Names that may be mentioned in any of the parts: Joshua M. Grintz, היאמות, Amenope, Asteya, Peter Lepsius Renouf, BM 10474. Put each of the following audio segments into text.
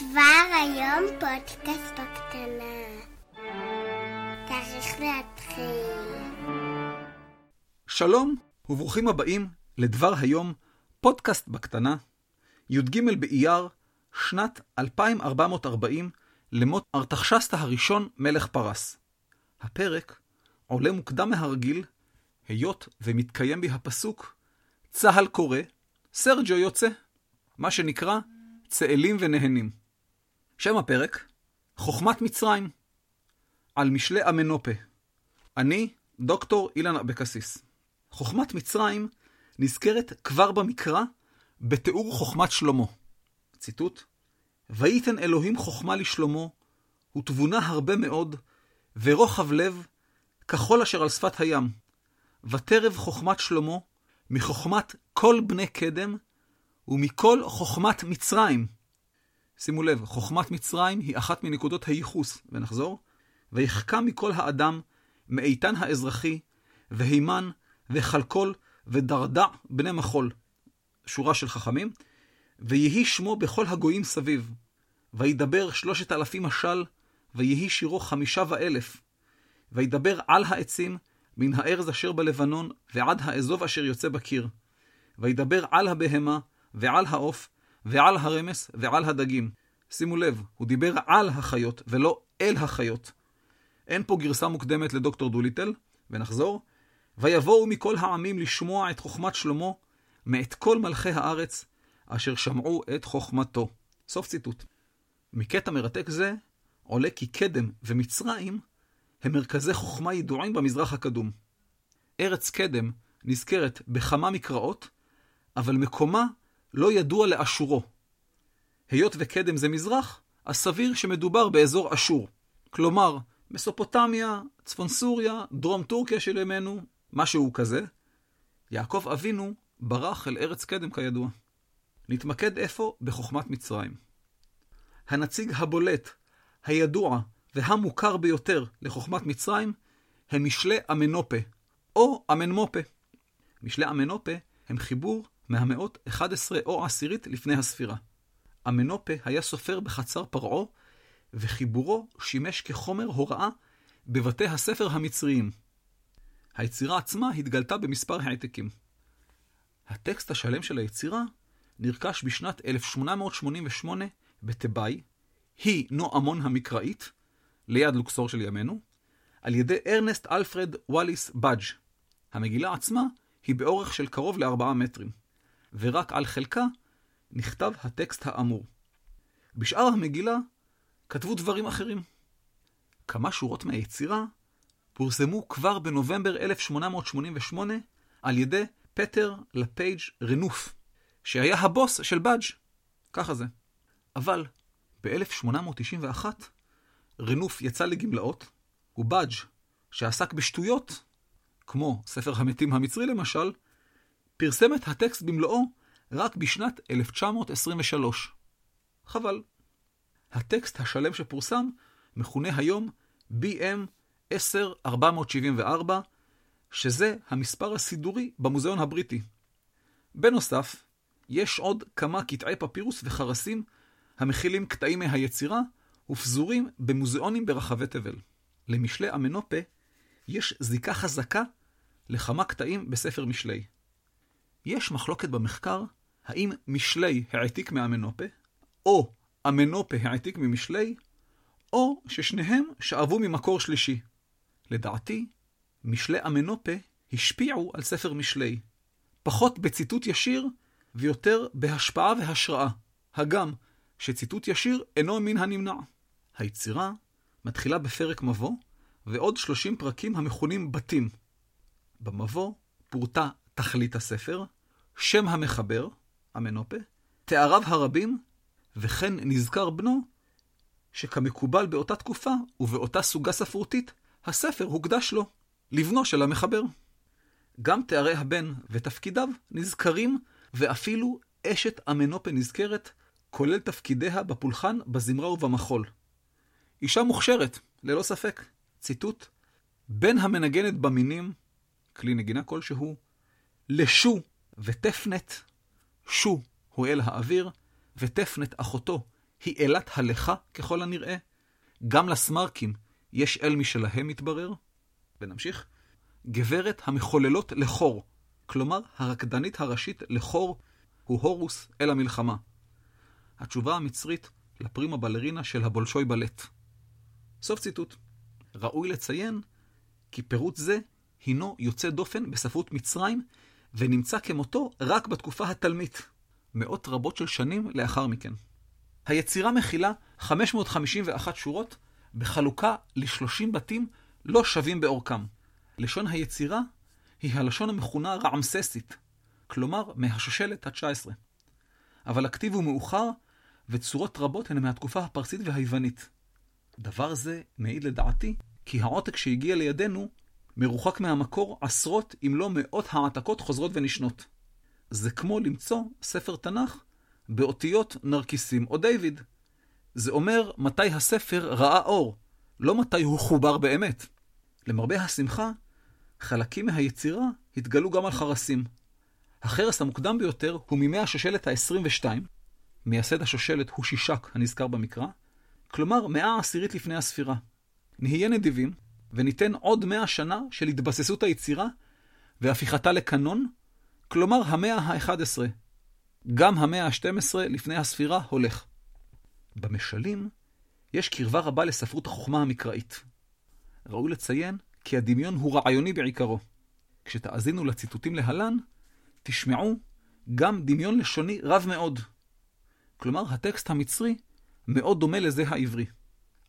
דבר היום פודקאסט בקטנה. צריך להתחיל. שלום וברוכים הבאים לדבר היום פודקאסט בקטנה. י"ג באייר שנת 2440 למות ארתחשסתא הראשון מלך פרס. הפרק עולה מוקדם מהרגיל, היות ומתקיים בי הפסוק צהל קורא, סרג'ו יוצא, מה שנקרא צאלים ונהנים. שם הפרק, חוכמת מצרים, על משלי אמנופה. אני, דוקטור אילן אבקסיס. חוכמת מצרים נזכרת כבר במקרא בתיאור חוכמת שלמה. ציטוט, ויתן אלוהים חוכמה לשלמה, ותבונה הרבה מאוד, ורוחב לב, כחול אשר על שפת הים. ותרב חוכמת שלמה, מחוכמת כל בני קדם, ומכל חוכמת מצרים. שימו לב, חוכמת מצרים היא אחת מנקודות הייחוס, ונחזור, ויחכם מכל האדם, מאיתן האזרחי, והימן, וחלקול, ודרדע בני מחול. שורה של חכמים, ויהי שמו בכל הגויים סביב, וידבר 3,000 משל, ויהי שירו 5,000, וידבר על העצים, מן הארז אשר בלבנון, ועד האזוב אשר יוצא בקיר, וידבר על הבהמה, ועל העוף, ועל הרמס, ועל הדגים. שימו לב, הוא דיבר על החיות, ולא אל החיות. אין פה גרסה מוקדמת לדוקטור דוליטל, ונחזור. ויבואו מכל העמים לשמוע את חוכמת שלמה, מאת כל מלכי הארץ, אשר שמעו את חוכמתו. סוף ציטוט. מקטע מרתק זה, עולה כי קדם ומצרים, הם מרכזי חוכמה ידועים במזרח הקדום. ארץ קדם נזכרת בכמה מקראות, אבל מקומה לא ידוע לאשורו. היות וקדם זה מזרח, הסביר שמדובר באזור אשור. כלומר, מסופוטמיה, צפון סוריה, דרום טורקיה של ימינו, משהו כזה. יעקב אבינו ברח אל ארץ קדם כידוע. נתמקד איפה? בחוכמת מצרים. הנציג הבולט, הידוע והמוכר ביותר לחוכמת מצרים, הם משלי אמנופה, או אמנמופה. משלי אמנופה הם חיבור מהמאות 11 או 10 לפני הספירה. אמנופה היה סופר בחצר פרעה, וחיבורו שימש כחומר הוראה בבתי הספר המצריים. היצירה עצמה התגלתה במספר העתקים. הטקסט השלם של היצירה נרכש בשנת 1888 בתבאי, היא נועמון המקראית, ליד לוקסור של ימינו, על ידי ארנסט אלפרד וואליס בדג'. המגילה עצמה היא באורך של קרוב ל4 מטרים, ורק על חלקה נכתב הטקסט האמור. בשאר המגילה כתבו דברים אחרים. כמה שורות מהיצירה פורסמו כבר בנובמבר 1888 על ידי פטר לפייג' רנוף, שהיה הבוס של בדג'. ככה זה. אבל ב-1891 רנוף יצא לגמלאות, ובדג' שעסק בשטויות, כמו ספר המתים המצרי למשל, פרסם את הטקסט במלואו רק בשנת 1923. חבל. הטקסט השלם שפורסם מכונה היום BM 10474, שזה המספר הסידורי במוזיאון הבריטי. בנוסף, יש עוד כמה קטעי פפירוס וחרסים המכילים קטעים מהיצירה ופזורים במוזיאונים ברחבי תבל. למשלי אמנופה יש זיקה חזקה לכמה קטעים בספר משלי. יש מחלוקת במחקר האם משלי העתיק מאמנופה, או אמנופה העתיק ממשלי, או ששניהם שאבו ממקור שלישי. לדעתי, משלי אמנופה השפיעו על ספר משלי, פחות בציטוט ישיר ויותר בהשפעה והשראה, הגם שציטוט ישיר אינו מן הנמנע. היצירה מתחילה בפרק מבוא ועוד 30 פרקים המכונים בתים. במבוא פורטה תכלית הספר, שם המחבר, אמנופה, תאריו הרבים, וכן נזכר בנו שכמקובל באותה תקופה ובאותה סוגה ספרותית, הספר הוקדש לו, לבנו של המחבר. גם תארי הבן ותפקידיו נזכרים, ואפילו אשת אמנופה נזכרת, כולל תפקידיה בפולחן, בזמרה ובמחול. אישה מוכשרת, ללא ספק. ציטוט, בן המנגנת במינים, כלי נגינה כלשהו, לשו ותפנת, שו הוא אל האוויר, ותפנת אחותו היא אלת הלכה ככל הנראה. גם לסמרקים יש אל משלהם מתברר. ונמשיך. גברת המחוללות לחור, כלומר הרקדנית הראשית לחור הוא הורוס אל המלחמה. התשובה המצרית לפרימה בלרינה של הבולשוי בלט. סוף ציטוט. ראוי לציין כי פירוט זה הינו יוצא דופן בספרות מצרים ונמצא כמותו רק בתקופה התלמית, מאות רבות של שנים לאחר מכן. היצירה מכילה 551 שורות בחלוקה ל-30 בתים לא שווים באורכם. לשון היצירה היא הלשון המכונה רעמססית, כלומר מהשושלת ה-19. אבל הכתיב הוא מאוחר וצורות רבות הן מהתקופה הפרסית והיוונית. דבר זה מעיד לדעתי כי העותק שהגיע לידינו מרוחק מהמקור עשרות אם לא מאות העתקות חוזרות ונשנות. זה כמו למצוא ספר תנ"ך באותיות נרקיסים או דיוויד. זה אומר מתי הספר ראה אור, לא מתי הוא חובר באמת. למרבה השמחה, חלקים מהיצירה התגלו גם על חרסים. החרס המוקדם ביותר הוא מימי השושלת ה-22, מייסד השושלת הוא שישק הנזכר במקרא, כלומר 100 לפני הספירה. נהיה נדיבים וניתן עוד 100 שנה של התבססות היצירה והפיכתה לקנון, כלומר 111. גם 112 לפני הספירה הולך. במשלים יש קרבה רבה לספרות החוכמה המקראית. ראוי לציין כי הדמיון הוא רעיוני בעיקרו. כשתאזינו לציטוטים להלן, תשמעו גם דמיון לשוני רב מאוד. כלומר, הטקסט המצרי מאוד דומה לזה העברי.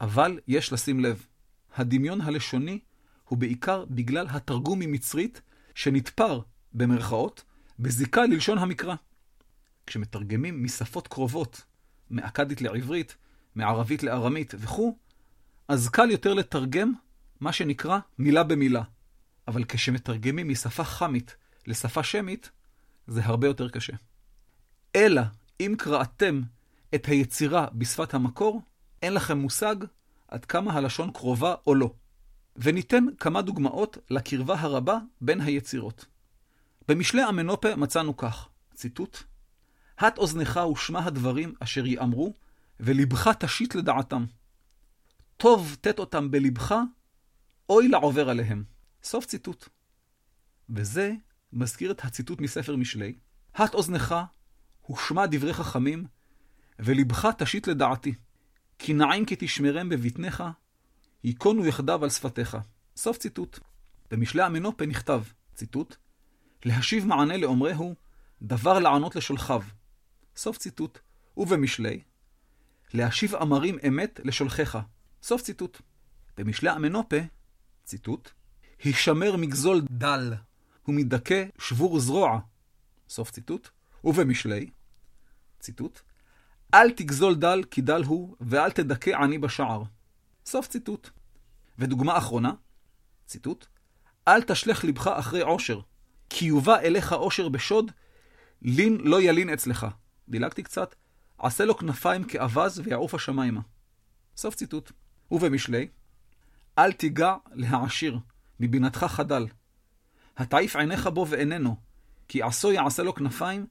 אבל יש לשים לב, הדמיון הלשוני הוא בעיקר בגלל התרגום ממצרית שנתפר, במרכאות, בזיקה ללשון המקרא. כשמתרגמים משפות קרובות, מאכדית לעברית, מערבית לארמית וכו', אז קל יותר לתרגם מה שנקרא מילה במילה. אבל כשמתרגמים משפה חמית לשפה שמית, זה הרבה יותר קשה. אלא אם קראתם את היצירה בשפת המקור, אין לכם מושג עד כמה הלשון קרובה או לא. וניתן כמה דוגמאות לקרבה הרבה בין היצירות. במשלי אמנופה מצאנו כך, ציטוט: "הט אוזנך ושמע הדברים אשר יאמרו, ולבך תשית לדעתם. טוב תת אותם בלבך, אוי לעובר עליהם." סוף ציטוט. וזה מזכיר את הציטוט מספר משלי: "הט אוזנך ושמע דברי חכמים, ולבך תשית לדעתי. כי נעים כי תשמרם בביתנך, יקונו יחדיו על שפתיך." סוף ציטוט. במשלי אמנופה נכתב, ציטוט: "להשיב מענה לאומריהו, דבר לענות לשולחיו." סוף ציטוט. ובמשלי: "להשיב אמרים אמת לשולחיך." סוף ציטוט. במשלי אמנופה, ציטוט: "הישמר מגזול דל, ומדכה שבור זרוע." סוף ציטוט. ובמשלי, ציטוט: "אל תגזול דל כי דל הוא, ואל תדכה עני בשער." סוף ציטוט. ודוגמה אחרונה, ציטוט: "אל תשלח לבך אחרי עושר, כי יובא אליך עושר בשוד, לין לא ילין אצלך." דילגתי קצת: "עשה לו כנפיים כאבז ויעוף השמיימה." סוף ציטוט. ובמשלי: "אל תיגע להעשיר, מבינתך חדל. התעיף עיניך בו ואיננו, כי עשו יעשה לו כנפיים,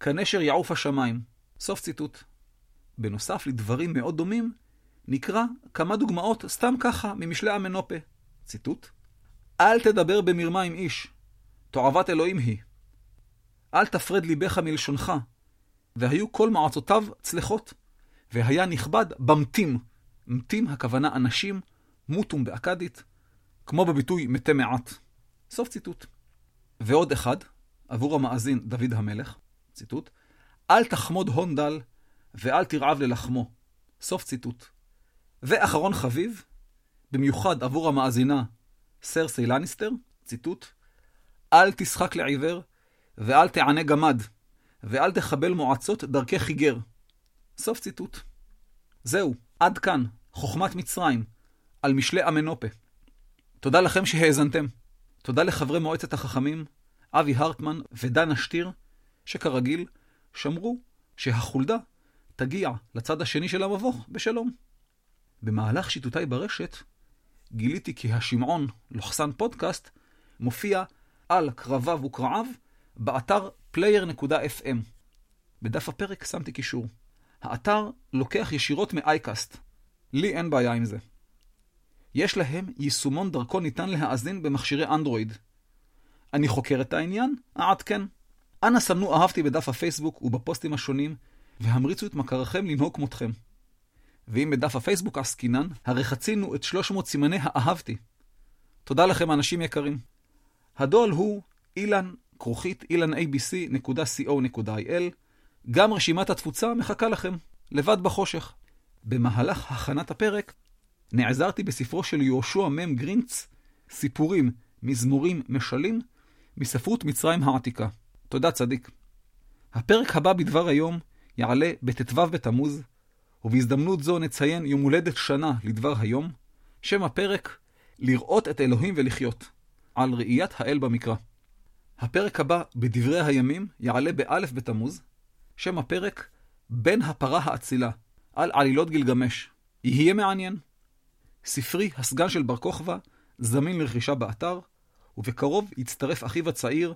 כנשר יעוף השמיים." סוף ציטוט. בנוסף לדברים מאוד דומים, נקרא כמה דוגמאות סתם ככה ממשלי אמנופה. ציטוט: "אל תדבר במרמה עם איש, תועבת אלוהים היא. אל תפרד ליבך מלשונך, והיו כל מעצותיו צלחות, והיה נכבד במתים." מתים הכוונה אנשים, מותום באקדית, כמו בביטוי מתי מעט. סוף ציטוט. ועוד אחד, עבור המאזין דוד המלך, ציטוט: "אל תחמוד הון דל, ואל תרעב ללחמו." סוף ציטוט. ואחרון חביב, במיוחד עבור המאזינה סרסי לניסטר, ציטוט: "אל תשחק לעיוור, ואל תענה גמד, ואל תחבל מועצות דרכי חיגר." סוף ציטוט. זהו, עד כאן, חוכמת מצרים, על משלי אמנופה. תודה לכם שהאזנתם. תודה לחברי מועצת החכמים, אבי הרטמן ודן אשתיר, שכרגיל שמרו שהחולדה תגיע לצד השני של המבוך בשלום. במהלך שיטותי ברשת, גיליתי כי השמעון לוחסן פודקאסט מופיע על קרביו וקרעיו באתר player.fm. בדף הפרק שמתי קישור. האתר לוקח ישירות מאייקאסט. לי אין בעיה עם זה. יש להם יישומון דרכו ניתן להאזין במכשירי אנדרואיד. אני חוקר את העניין? עד כן. אנא סמנו אהבתי בדף הפייסבוק ובפוסטים השונים, והמריצו את מכריכם לנהוג כמותכם. ואם בדף הפייסבוק עסקינן, הרי חצינו את 300 סימני האהבתי. תודה לכם אנשים יקרים. הדואל הוא ilan@ilanabc.co.il. גם רשימת התפוצה מחכה לכם, לבד בחושך. במהלך הכנת הפרק, נעזרתי בספרו של יהושע מ' גרינץ, סיפורים, מזמורים, משלים, מספרות מצרים העתיקה. תודה צדיק. הפרק הבא בדבר היום יעלה בתתוו בתמוז, ובהזדמנות זו נציין יום הולדת שנה לדבר היום, שם הפרק לראות את אלוהים ולחיות, על ראיית האל במקרא. הפרק הבא בדברי הימים יעלה באלף בתמוז, שם הפרק בן הפרה האצילה, על עלילות גלגמש. יהיה מעניין. ספרי הסגן של בר כוכבא זמין לרכישה באתר, ובקרוב יצטרף אחיו הצעיר,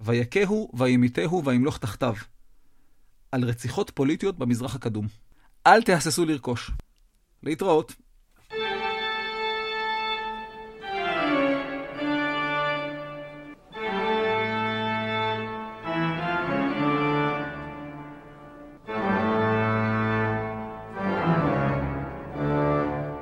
ויקהו וימיתהו וימלוך תחתיו, על רציחות פוליטיות במזרח הקדום. אל תהססו לרכוש. להתראות.